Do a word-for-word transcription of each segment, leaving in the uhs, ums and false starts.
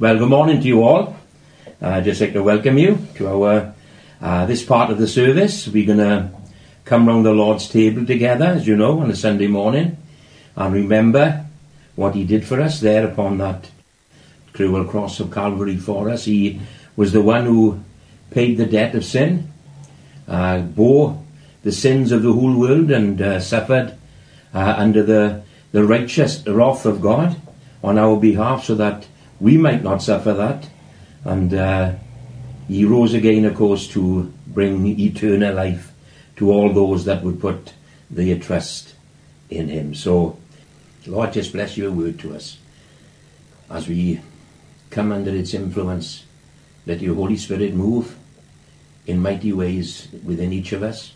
Well, good morning to you all. I'd just like to welcome you to our uh, this part of the service. We're going to come round the Lord's table together, as you know, on a Sunday morning, and remember what He did for us there upon that cruel cross of Calvary for us. He was the one who paid the debt of sin, uh, bore the sins of the whole world, and uh, suffered uh, under the, the righteous wrath of God on our behalf, so that we might not suffer that. And uh, He rose again, of course, to bring eternal life to all those that would put their trust in Him. So, Lord, just bless your word to us. As we come under its influence, let your Holy Spirit move in mighty ways within each of us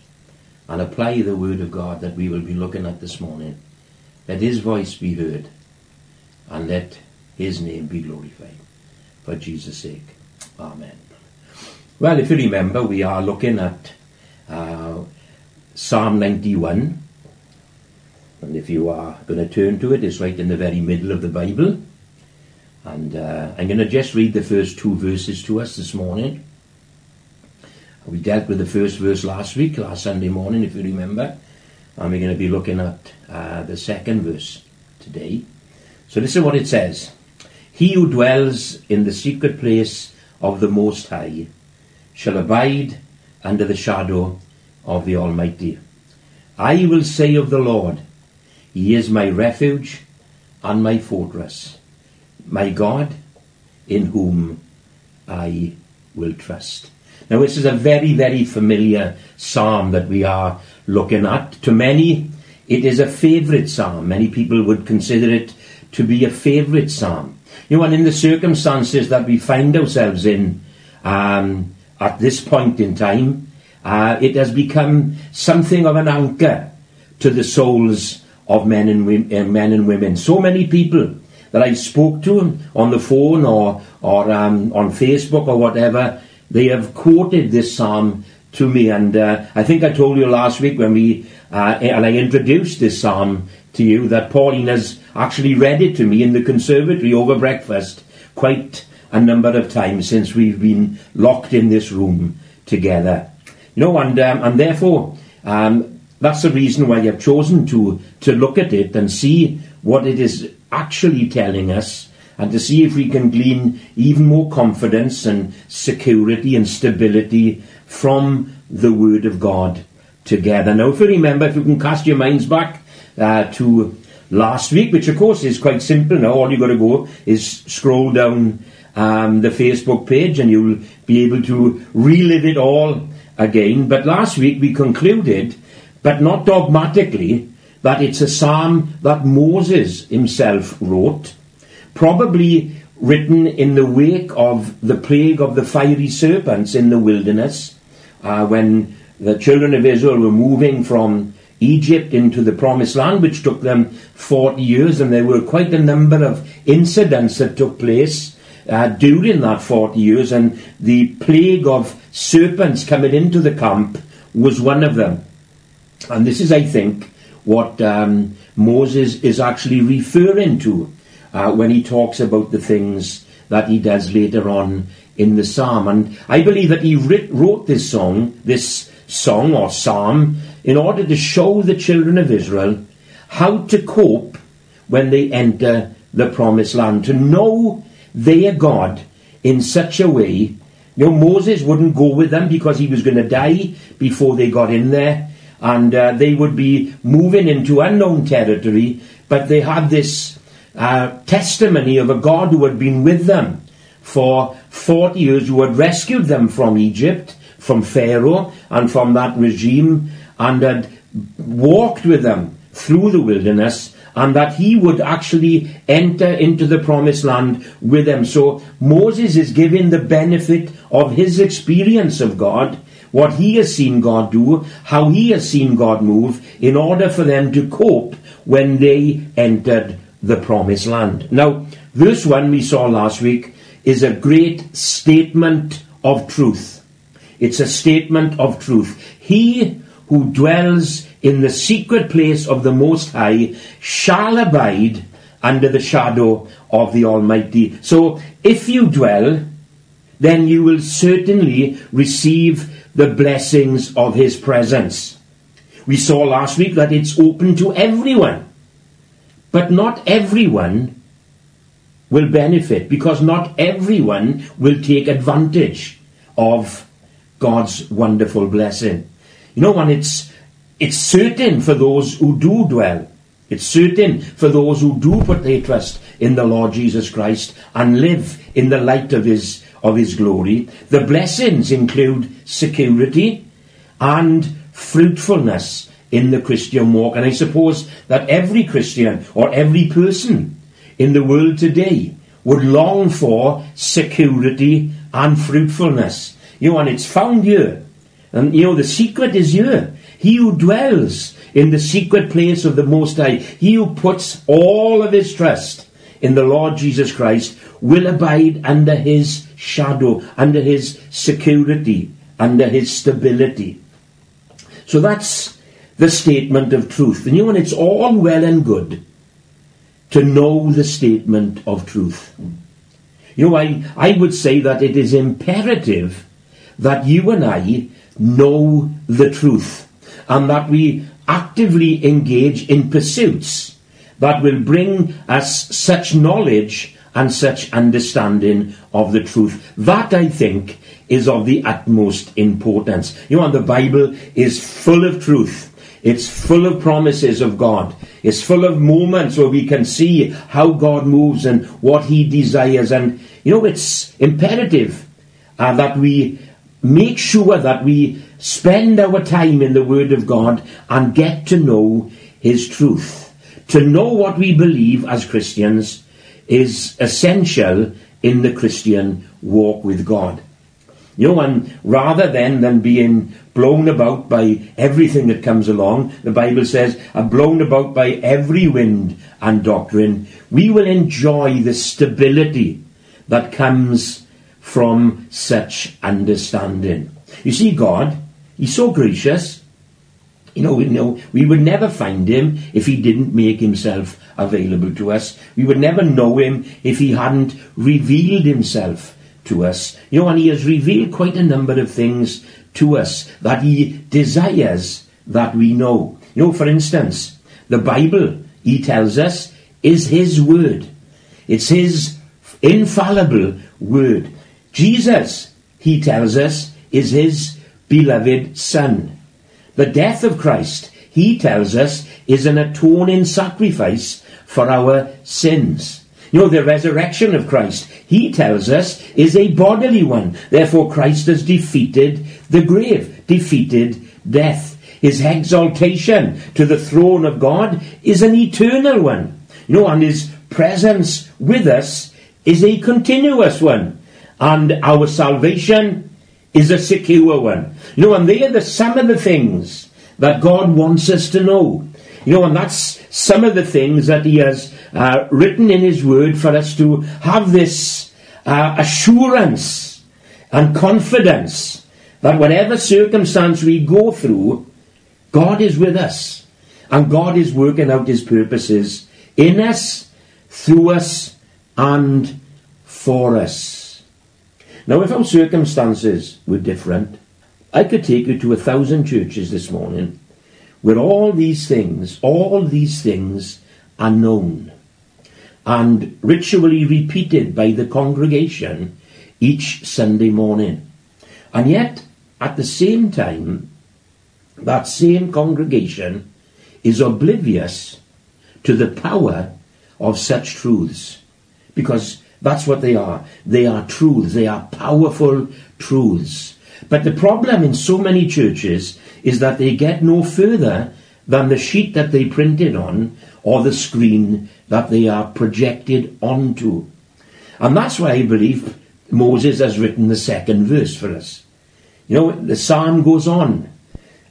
and apply the word of God that we will be looking at this morning. Let His voice be heard and let His name be glorified, for Jesus' sake. Amen. Well, if you remember, we are looking at uh, Psalm ninety-one. And if you are going to turn to it, it's right in the very middle of the Bible. And uh, I'm going to just read the first two verses to us this morning. We dealt with the first verse last week, last Sunday morning, if you remember. And we're going to be looking at uh, the second verse today. So this is what it says. He who dwells in the secret place of the Most High shall abide under the shadow of the Almighty. I will say of the Lord, He is my refuge and my fortress, my God in whom I will trust. Now this is a very, very familiar psalm that we are looking at. To many, it is a favourite psalm. Many people would consider it to be a favourite psalm. You know, and in the circumstances that we find ourselves in um, at this point in time, uh, it has become something of an anchor to the souls of men and, we- uh, men and women. So many people that I spoke to on the phone or, or um, on Facebook or whatever, they have quoted this psalm to me. And uh, I think I told you last week when we, uh, and I introduced this psalm to you, that Pauline has actually read it to me in the conservatory over breakfast quite a number of times since we've been locked in this room together. You know, and um, and therefore, um, that's the reason why I've chosen to, to look at it and see what it is actually telling us, and to see if we can glean even more confidence and security and stability from the Word of God together. Now, if you remember, if you can cast your minds back Uh, to last week, which of course is quite simple now. All you've got to go is scroll down um, the Facebook page and you'll be able to relive it all again. But last week we concluded, but not dogmatically, that it's a psalm that Moses himself wrote, probably written in the wake of the plague of the fiery serpents in the wilderness, uh, when the children of Israel were moving from Egypt into the Promised Land, which took them forty years, and there were quite a number of incidents that took place uh, during that forty years, and the plague of serpents coming into the camp was one of them. And this is, I think, what um, Moses is actually referring to uh, when he talks about the things that he does later on in the psalm. And I believe that he writ- wrote this song, this song or psalm, in order to show the children of Israel how to cope when they enter the Promised Land, to know their God in such a way. You know, Moses wouldn't go with them because he was going to die before they got in there, and uh, they would be moving into unknown territory, but they had this uh, testimony of a God who had been with them for forty years, who had rescued them from Egypt, from Pharaoh and from that regime, and had walked with them through the wilderness, and that he would actually enter into the Promised Land with them. So Moses is given the benefit of his experience of God, what he has seen God do, how he has seen God move, in order for them to cope when they entered the Promised Land. Now, verse one we saw last week is a great statement of truth. It's a statement of truth. He who dwells in the secret place of the Most High shall abide under the shadow of the Almighty. So if you dwell, then you will certainly receive the blessings of his presence. We saw last week that it's open to everyone. But not everyone will benefit, because not everyone will take advantage of God's wonderful blessing. You know, and it's, it's certain for those who do dwell. It's certain for those who do put their trust in the Lord Jesus Christ and live in the light of his, of his glory. The blessings include security and fruitfulness in the Christian walk. And I suppose that every Christian or every person in the world today would long for security and fruitfulness. You know, and it's found here. And you know, the secret is here. He who dwells in the secret place of the Most High, he who puts all of his trust in the Lord Jesus Christ, will abide under his shadow, under his security, under his stability. So that's the statement of truth. And you know, and it's all well and good to know the statement of truth. You know, I, I would say that it is imperative that you and I know the truth, and that we actively engage in pursuits that will bring us such knowledge and such understanding of the truth. That, I think, is of the utmost importance. You know, and the Bible is full of truth. It's full of promises of God. It's full of moments where we can see how God moves and what he desires. And, you know, it's imperative uh, that we make sure that we spend our time in the Word of God and get to know his truth. To know what we believe as Christians is essential in the Christian walk with God. You know, and rather than, than being blown about by everything that comes along, the Bible says, are blown about by every wind and doctrine, we will enjoy the stability that comes from such understanding. You see, God, he's so gracious. You know, we know we would never find him if he didn't make himself available to us. We would never know him if he hadn't revealed himself to us. You know, and he has revealed quite a number of things to us that he desires that we know. You know, for instance, the Bible, he tells us, is his word. It's his infallible word. Jesus, he tells us, is his beloved Son. The death of Christ, he tells us, is an atoning sacrifice for our sins. You know, the resurrection of Christ, he tells us, is a bodily one. Therefore, Christ has defeated the grave, defeated death. His exaltation to the throne of God is an eternal one. You know, and his presence with us is a continuous one. And our salvation is a secure one. You know, and they are the some of the things that God wants us to know. You know, and that's some of the things that he has uh, written in his word for us to have this uh, assurance and confidence that whatever circumstance we go through, God is with us. And God is working out his purposes in us, through us, and for us. Now, if our circumstances were different, I could take you to a thousand churches this morning where all these things, all these things are known and ritually repeated by the congregation each Sunday morning. And yet, at the same time, that same congregation is oblivious to the power of such truths, because that's what they are. They are truths. They are powerful truths. But the problem in so many churches is that they get no further than the sheet that they printed on or the screen that they are projected onto. And that's why I believe Moses has written the second verse for us. You know, the psalm goes on,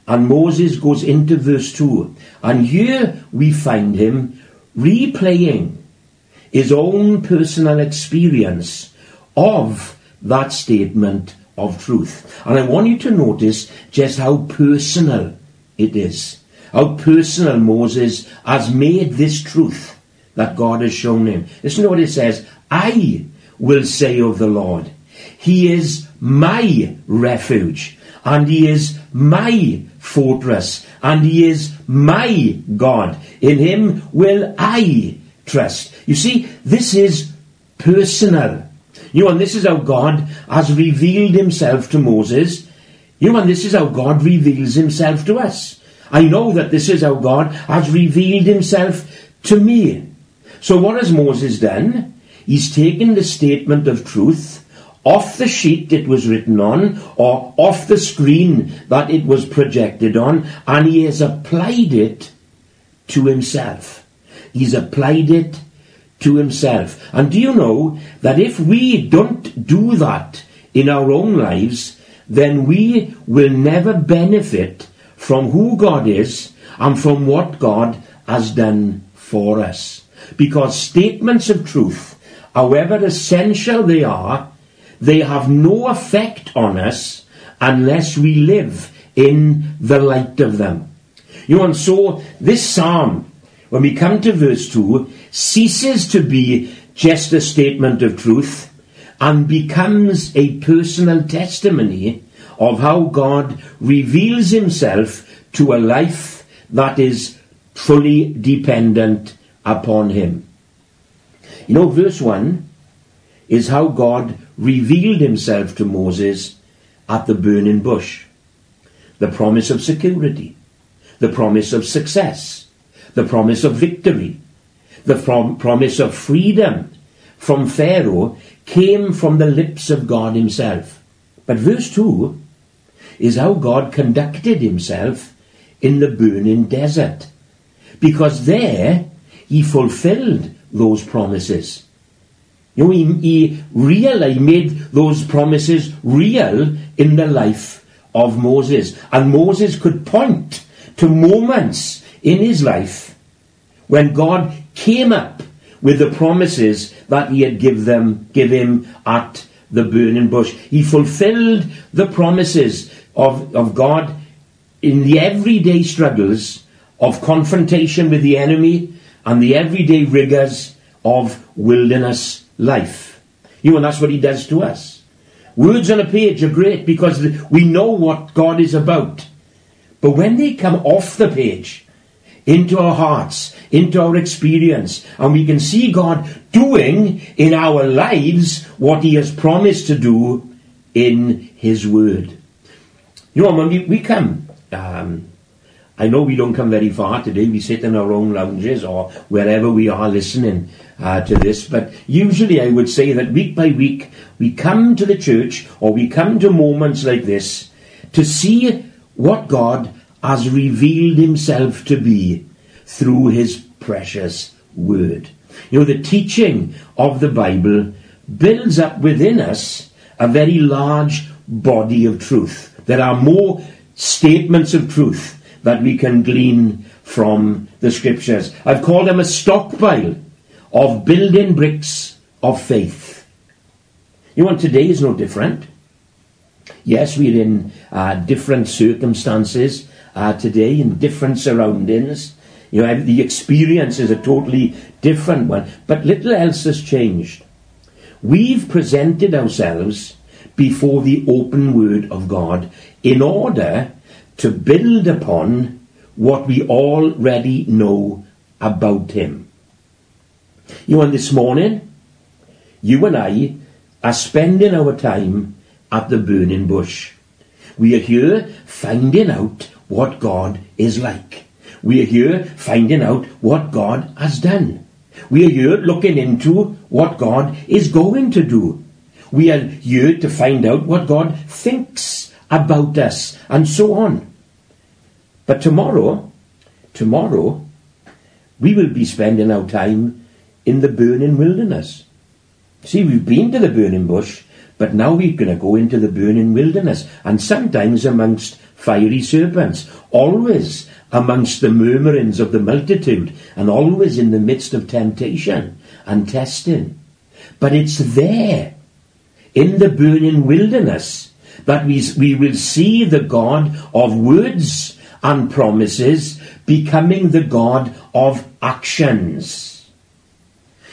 and Moses goes into verse two. And here we find him replaying his own personal experience of that statement of truth. And I want you to notice just how personal it is, how personal Moses has made this truth that God has shown him. Listen to what it says. I will say of the Lord, he is my refuge, and he is my fortress, and he is my God. In him will I trust. You see, this is personal. You know, and this is how God has revealed himself to Moses. You know, and this is how God reveals himself to us. I know that this is how God has revealed himself to me. So what has Moses done? He's taken the statement of truth off the sheet it was written on, or off the screen that it was projected on, and he has applied it to himself. He's applied it to himself. And do you know that if we don't do that in our own lives, then we will never benefit from who God is and from what God has done for us. Because statements of truth, however essential they are, they have no effect on us unless we live in the light of them. You know, and so this psalm, when we come to verse two, ceases to be just a statement of truth and becomes a personal testimony of how God reveals himself to a life that is fully dependent upon him. You know, verse one is how God revealed himself to Moses at the burning bush. The promise of security, the promise of success, the promise of victory, the prom- promise of freedom from Pharaoh came from the lips of God himself. But verse two is how God conducted himself in the burning desert, because there he fulfilled those promises. You know, he, he really made those promises real in the life of Moses. And Moses could point to moments in his life when God came up with the promises that he had give them, give him at the burning bush. He fulfilled the promises of, of God in the everyday struggles of confrontation with the enemy and the everyday rigors of wilderness life. You know, and that's what he does to us. Words on a page are great because we know what God is about. But when they come off the page, into our hearts, into our experience, and we can see God doing in our lives what he has promised to do in his word. You know, when we, we come, um, I know we don't come very far today. We sit in our own lounges or wherever we are listening uh, to this. But usually I would say that week by week we come to the church or we come to moments like this to see what God has revealed himself to be through his precious word. You know, the teaching of the Bible builds up within us a very large body of truth. There are more statements of truth that we can glean from the scriptures. I've called them a stockpile of building bricks of faith. You know, today is no different. Yes, we're in uh, different circumstances uh, today, in different surroundings. You know, the experience is a totally different one, but little else has changed. We've presented ourselves before the open word of God in order to build upon what we already know about him. You know, and this morning, you and I are spending our time at the burning bush. We are here finding out what God is like. We are here finding out what God has done. We are here looking into what God is going to do. We are here to find out what God thinks about us, and so on. But tomorrow, tomorrow, we will be spending our time in the burning wilderness. See, we've been to the burning bush, but now we're going to go into the burning wilderness, and sometimes amongst fiery serpents, always amongst the murmurings of the multitude, and always in the midst of temptation and testing. But it's there, in the burning wilderness, that we, we will see the God of words and promises becoming the God of actions.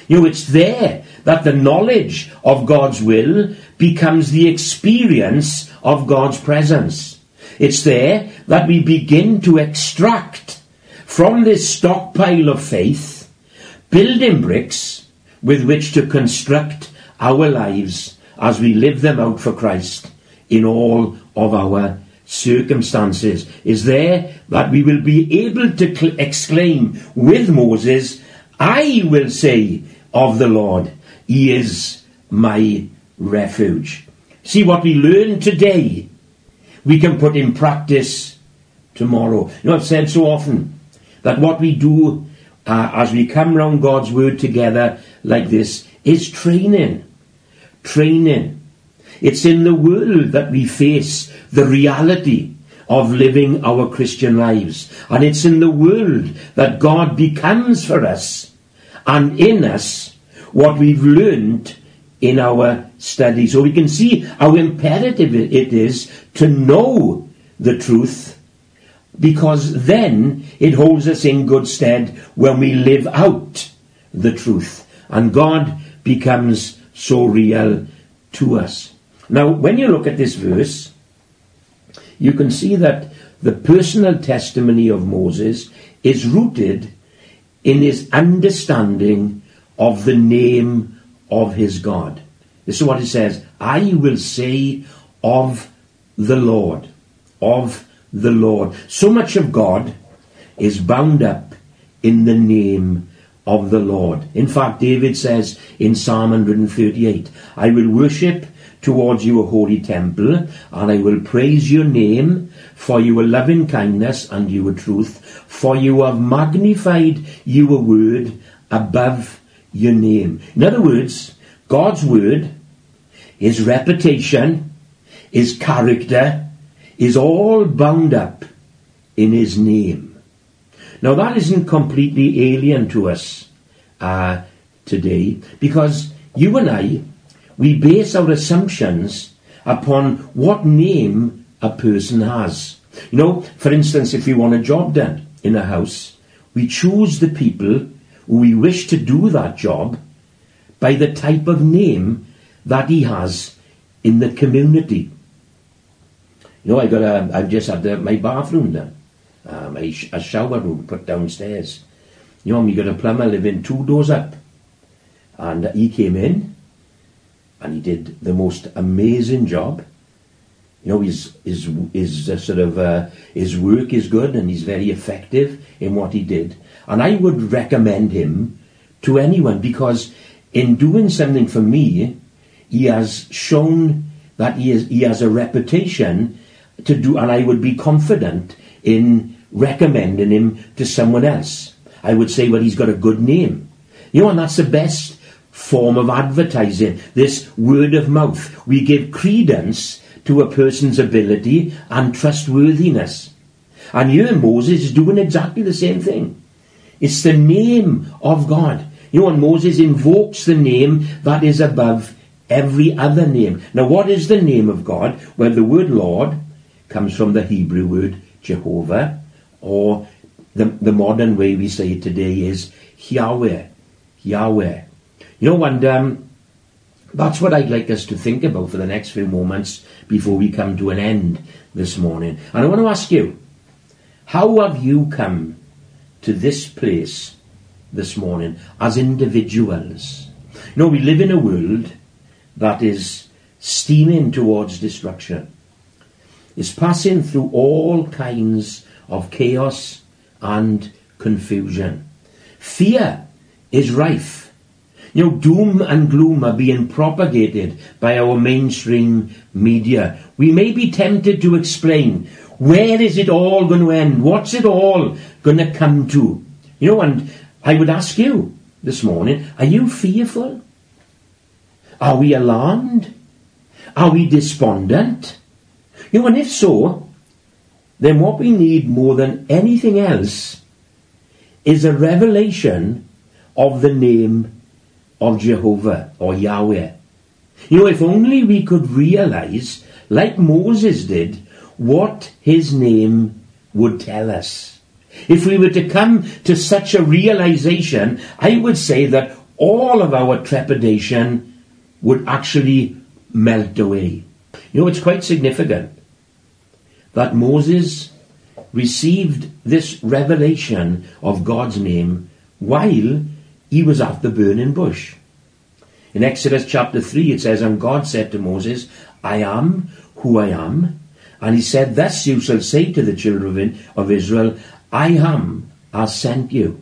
You know, it's there that the knowledge of God's will becomes the experience of God's presence. It's there that we begin to extract from this stockpile of faith building bricks with which to construct our lives as we live them out for Christ in all of our circumstances. Is there that we will be able to cl- exclaim with Moses, I will say of the Lord, He is my refuge. See, what we learn today, we can put in practice tomorrow. You know, I've said so often that what we do uh, as we come round God's word together like this is training. Training. It's in the world that we face the reality of living our Christian lives. And it's in the world that God becomes for us and in us what we've learned in our study. So we can see how imperative it is to know the truth, because then it holds us in good stead when we live out the truth. And God becomes so real to us. Now, when you look at this verse, you can see that the personal testimony of Moses is rooted in his understanding of the name of his God. This is what it says, I will say of the Lord, of the Lord. So much of God is bound up in the name of the Lord. In fact, David says in Psalm one thirty-eight, I will worship towards your holy temple, and I will praise your name for your loving kindness and your truth, for you have magnified your word above your name. In other words, God's word, his reputation, his character, is all bound up in his name. Now that isn't completely alien to us uh, today, because you and I, we base our assumptions upon what name a person has. You know, for instance, if we want a job done in a house, we choose the people who we wish to do that job by the type of name that he has in the community. You know, I got a, I've just had a, my bathroom done, uh, my sh- a shower room put downstairs. You know, we got a plumber living two doors up, and he came in. And he did the most amazing job. You know, his his his uh, sort of uh, his work is good, and he's very effective in what he did. And I would recommend him to anyone, because in doing something for me, he has shown that he is he has a reputation to do, and I would be confident in recommending him to someone else. I would say, well, he's got a good name, you know, and that's the best form of advertising, this word of mouth. We give credence to a person's ability and trustworthiness. And here Moses is doing exactly the same thing. It's the name of God. You know, and Moses invokes the name that is above every other name. Now, what is the name of God? Well, the word Lord comes from the Hebrew word Jehovah, or the, the modern way we say it today is Yahweh, Yahweh. You know, and um, that's what I'd like us to think about for the next few moments before we come to an end this morning. And I want to ask you, how have you come to this place this morning as individuals? You know, we live in a world that is steaming towards destruction. It's passing through all kinds of chaos and confusion. Fear is rife. You know, doom and gloom are being propagated by our mainstream media. We may be tempted to explain, where is it all going to end? What's it all going to come to? You know, and I would ask you this morning, are you fearful? Are we alarmed? Are we despondent? You know, and if so, then what we need more than anything else is a revelation of the name of of Jehovah or Yahweh. You know, if only we could realize, like Moses did, what his name would tell us. If we were to come to such a realization, I would say that all of our trepidation would actually melt away. You know, it's quite significant that Moses received this revelation of God's name while he was at the burning bush. In Exodus chapter three it says, "And God said to Moses, I am who I am. And he said, thus you shall say to the children of Israel, I am has sent you."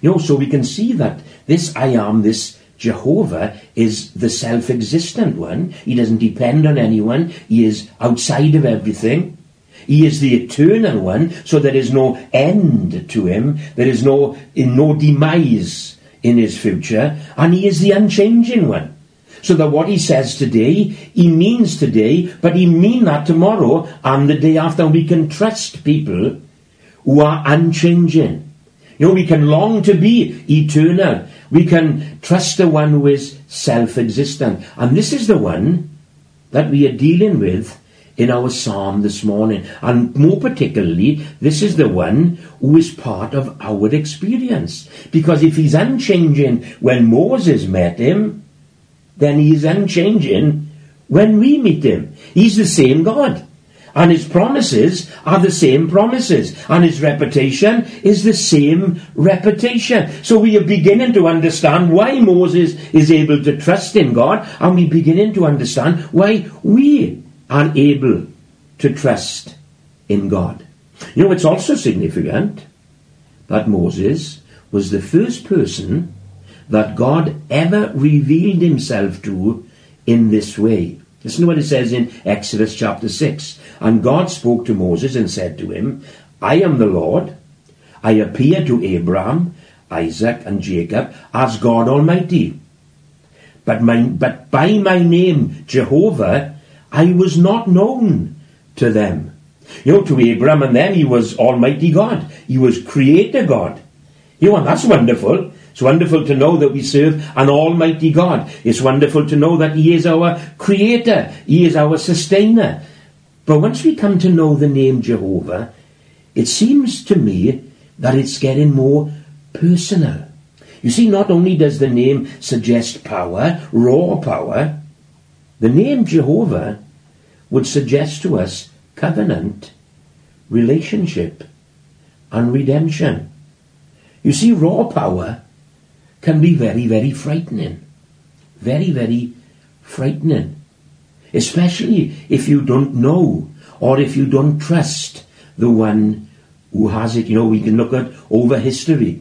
You know, so we can see that this I am, this Jehovah, is the self-existent one. He doesn't depend on anyone. He is outside of everything. He is the eternal one, so there is no end to him. There is no, no demise in his future. And he is the unchanging one. So that what he says today, he means today, but he mean that tomorrow and the day after. We can trust people who are unchanging. You know, we can long to be eternal. We can trust the one who is self-existent. And this is the one that we are dealing with in our psalm this morning. And more particularly, this is the one who is part of our experience. Because if he's unchanging when Moses met him, then he is unchanging when we meet him. He's the same God. And his promises are the same promises. And his reputation is the same reputation. So we are beginning to understand why Moses is able to trust in God. And we are beginning to understand why we are able to trust in God. You know, it's also significant that Moses was the first person that God ever revealed himself to in this way. Listen to what it says in Exodus chapter six. "And God spoke to Moses and said to him, I am the Lord. I appeared to Abraham, Isaac and Jacob as God Almighty. But, my, but by my name, Jehovah, I was not known to them." You know, to Abraham and them, he was Almighty God. He was Creator God. You know, and that's wonderful. It's wonderful to know that we serve an Almighty God. It's wonderful to know that he is our Creator. He is our Sustainer. But once we come to know the name Jehovah, it seems to me that it's getting more personal. You see, not only does the name suggest power, raw power, the name Jehovah would suggest to us covenant, relationship, and redemption. You see, raw power can be very, very frightening. Very, very frightening. Especially if you don't know or if you don't trust the one who has it. You know, we can look at over history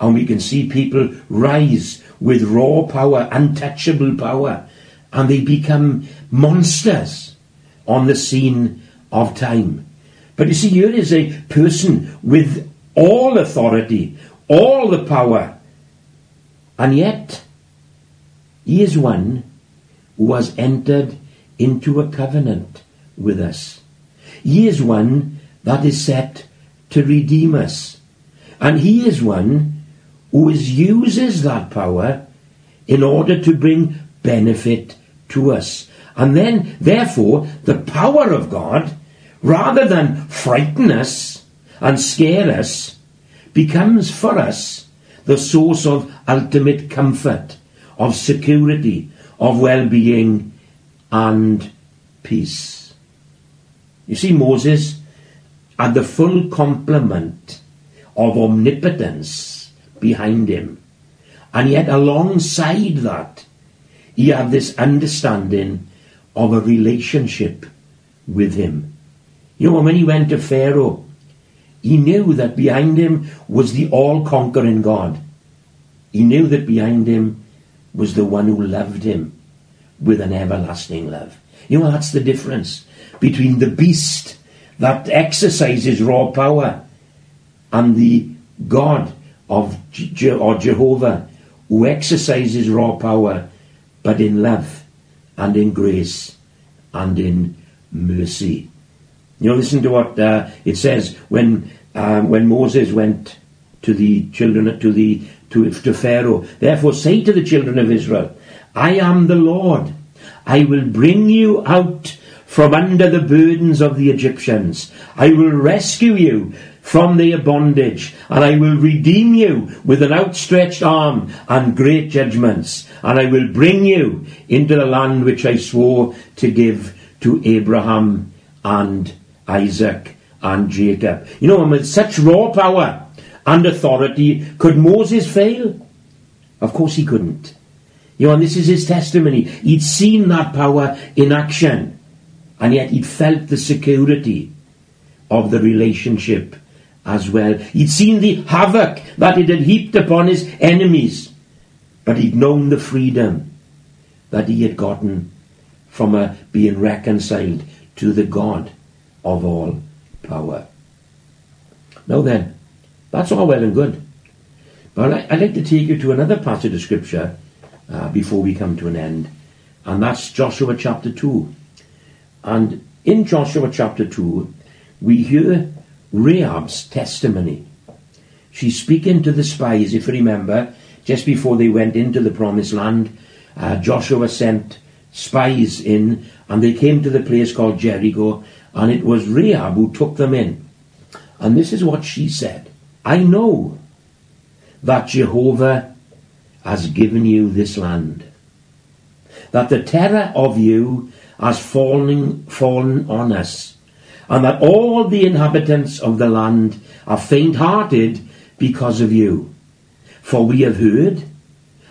and we can see people rise with raw power, untouchable power, and they become monsters on the scene of time. But you see, here is a person with all authority, all the power, and yet, he is one who has entered into a covenant with us. He is one that is set to redeem us. And he is one who is, uses that power in order to bring benefit to us. And then, therefore, the power of God, rather than frighten us and scare us, becomes for us the source of ultimate comfort, of security, of well-being and peace. You see, Moses had the full complement of omnipotence behind him. And yet alongside that, he had this understanding of a relationship with him. You know, when he went to Pharaoh, he knew that behind him was the all-conquering God. He knew that behind him was the one who loved him with an everlasting love. You know, that's the difference between the beast that exercises raw power and the God of Je- or Jehovah, who exercises raw power but in love and in grace and in mercy. You know, listen to what uh, it says when uh, when Moses went to the children to the to to Pharaoh. "Therefore, say to the children of Israel, I am the Lord. I will bring you out from under the burdens of the Egyptians. I will rescue you from their bondage, and I will redeem you with an outstretched arm and great judgments, and I will bring you into the land which I swore to give to Abraham and Isaac and Jacob. You know, and with such raw power and authority, could Moses fail? Of course he couldn't. You know, and this is his testimony. He'd seen that power in action, and yet he'd felt the security of the relationship as well. He'd seen the havoc that it had heaped upon his enemies, but he'd known the freedom that he had gotten from a being reconciled to the God of all power. Now then, that's all well and good, but I'd like to take you to another passage of scripture uh, before we come to an end, and that's Joshua chapter two. And in Joshua chapter two we hear Rahab's testimony. She's speaking to the spies, if you remember, just before they went into the promised land. uh, Joshua sent spies in, and they came to the place called Jericho, and it was Rahab who took them in. And this is what she said: I know that Jehovah has given you this land, that the terror of you has fallen, fallen on us, and that all the inhabitants of the land are faint-hearted because of you. For we have heard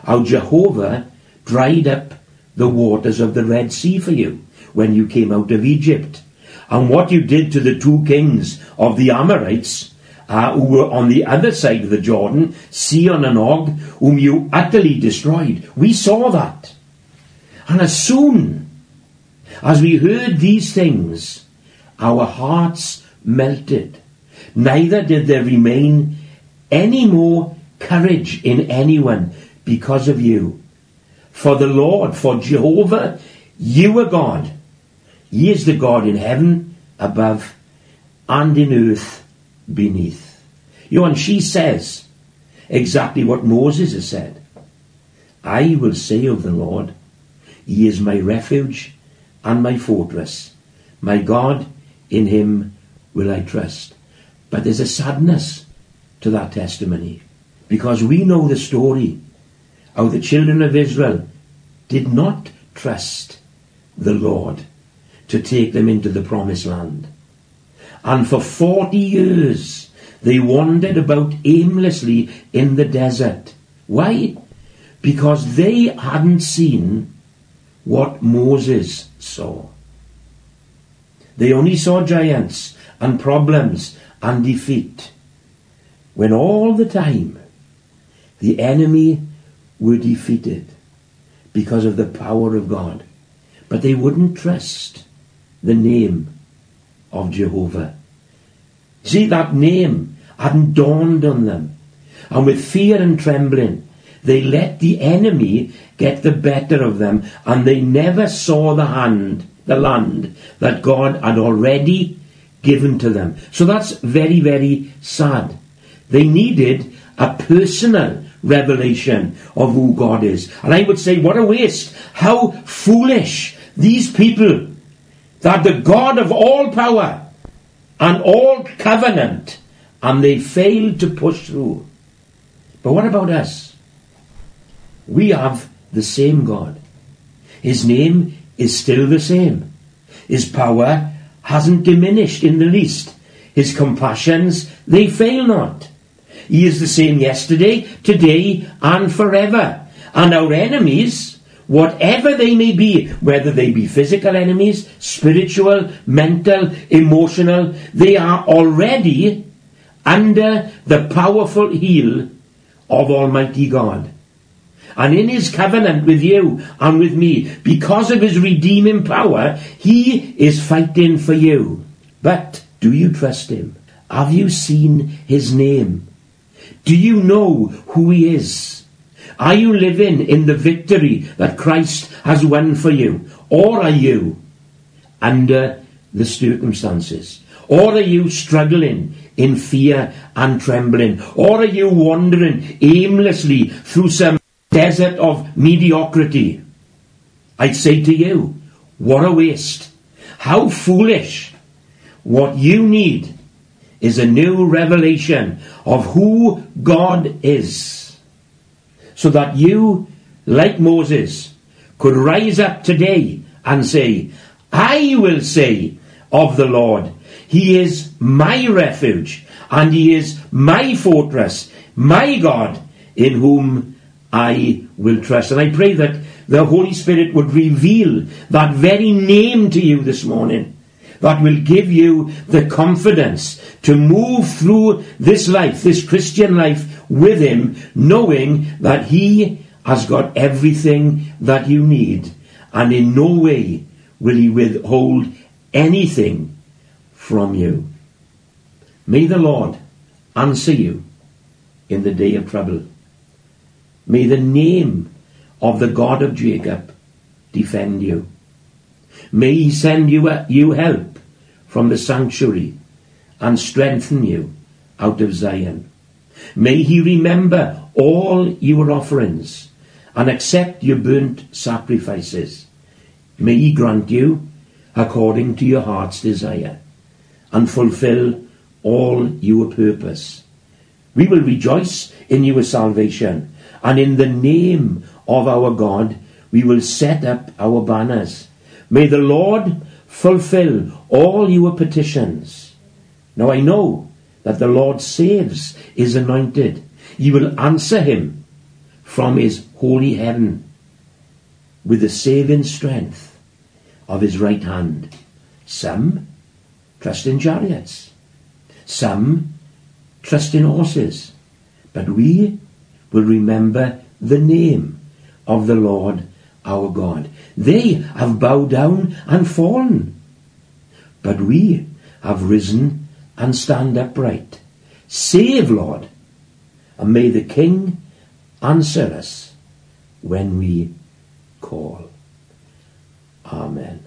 how Jehovah dried up the waters of the Red Sea for you when you came out of Egypt, and what you did to the two kings of the Amorites, uh, who were on the other side of the Jordan, Sihon and Og, whom you utterly destroyed. We saw that. And as soon as we heard these things, our hearts melted. Neither did there remain any more courage in anyone because of you. For the Lord, for Jehovah, you are God. He is the God in heaven above and in earth beneath. You know, and she says exactly what Moses has said. I will say of the Lord, He is my refuge and my fortress. My God, in Him will I trust. But there's a sadness to that testimony, because we know the story how the children of Israel did not trust the Lord to take them into the promised land. And for forty years they wandered about aimlessly in the desert. Why? Because they hadn't seen what Moses saw. They only saw giants and problems and defeat, when all the time the enemy were defeated because of the power of God. But they wouldn't trust the name of Jehovah. See, that name hadn't dawned on them, and with fear and trembling they let the enemy get the better of them, and they never saw the hand the land that God had already given to them. So that's very, very sad. They needed a personal revelation of who God is. And I would say, what a waste, how foolish these people, that the God of all power and all covenant, and they failed to push through. But what about us? We have the same God. His name is still the same. His power hasn't diminished in the least. His compassions, they fail not. He is the same yesterday, today, and forever. And our enemies, whatever they may be, whether they be physical enemies, spiritual, mental, emotional, they are already under the powerful heel of Almighty God. And in His covenant with you and with me, because of His redeeming power, He is fighting for you. But do you trust Him? Have you seen His name? Do you know who He is? Are you living in the victory that Christ has won for you? Or are you under the circumstances? Or are you struggling in fear and trembling? Or are you wandering aimlessly through some desert of mediocrity? I'd say to you, what a waste. How foolish! What you need is a new revelation of who God is, so that you, like Moses, could rise up today and say, I will say of the Lord, He is my refuge, and He is my fortress, my God, in whom I will trust. And I pray that the Holy Spirit would reveal that very name to you this morning, that will give you the confidence to move through this life, this Christian life, with Him, knowing that He has got everything that you need, and in no way will He withhold anything from you. May the Lord answer you in the day of trouble. May the name of the God of Jacob defend you. May He send you, you help from the sanctuary and strengthen you out of Zion. May He remember all your offerings and accept your burnt sacrifices. May He grant you according to your heart's desire and fulfill all your purpose. We will rejoice in your salvation, and in the name of our God we will set up our banners. May the Lord fulfill all your petitions. Now I know that the Lord saves His anointed. You will answer Him from His holy heaven with the saving strength of His right hand. Some trust in chariots, some trust in horses, but we will remember the name of the Lord our God. They have bowed down and fallen, but we have risen and stand upright. Save, Lord, and may the King answer us when we call. Amen.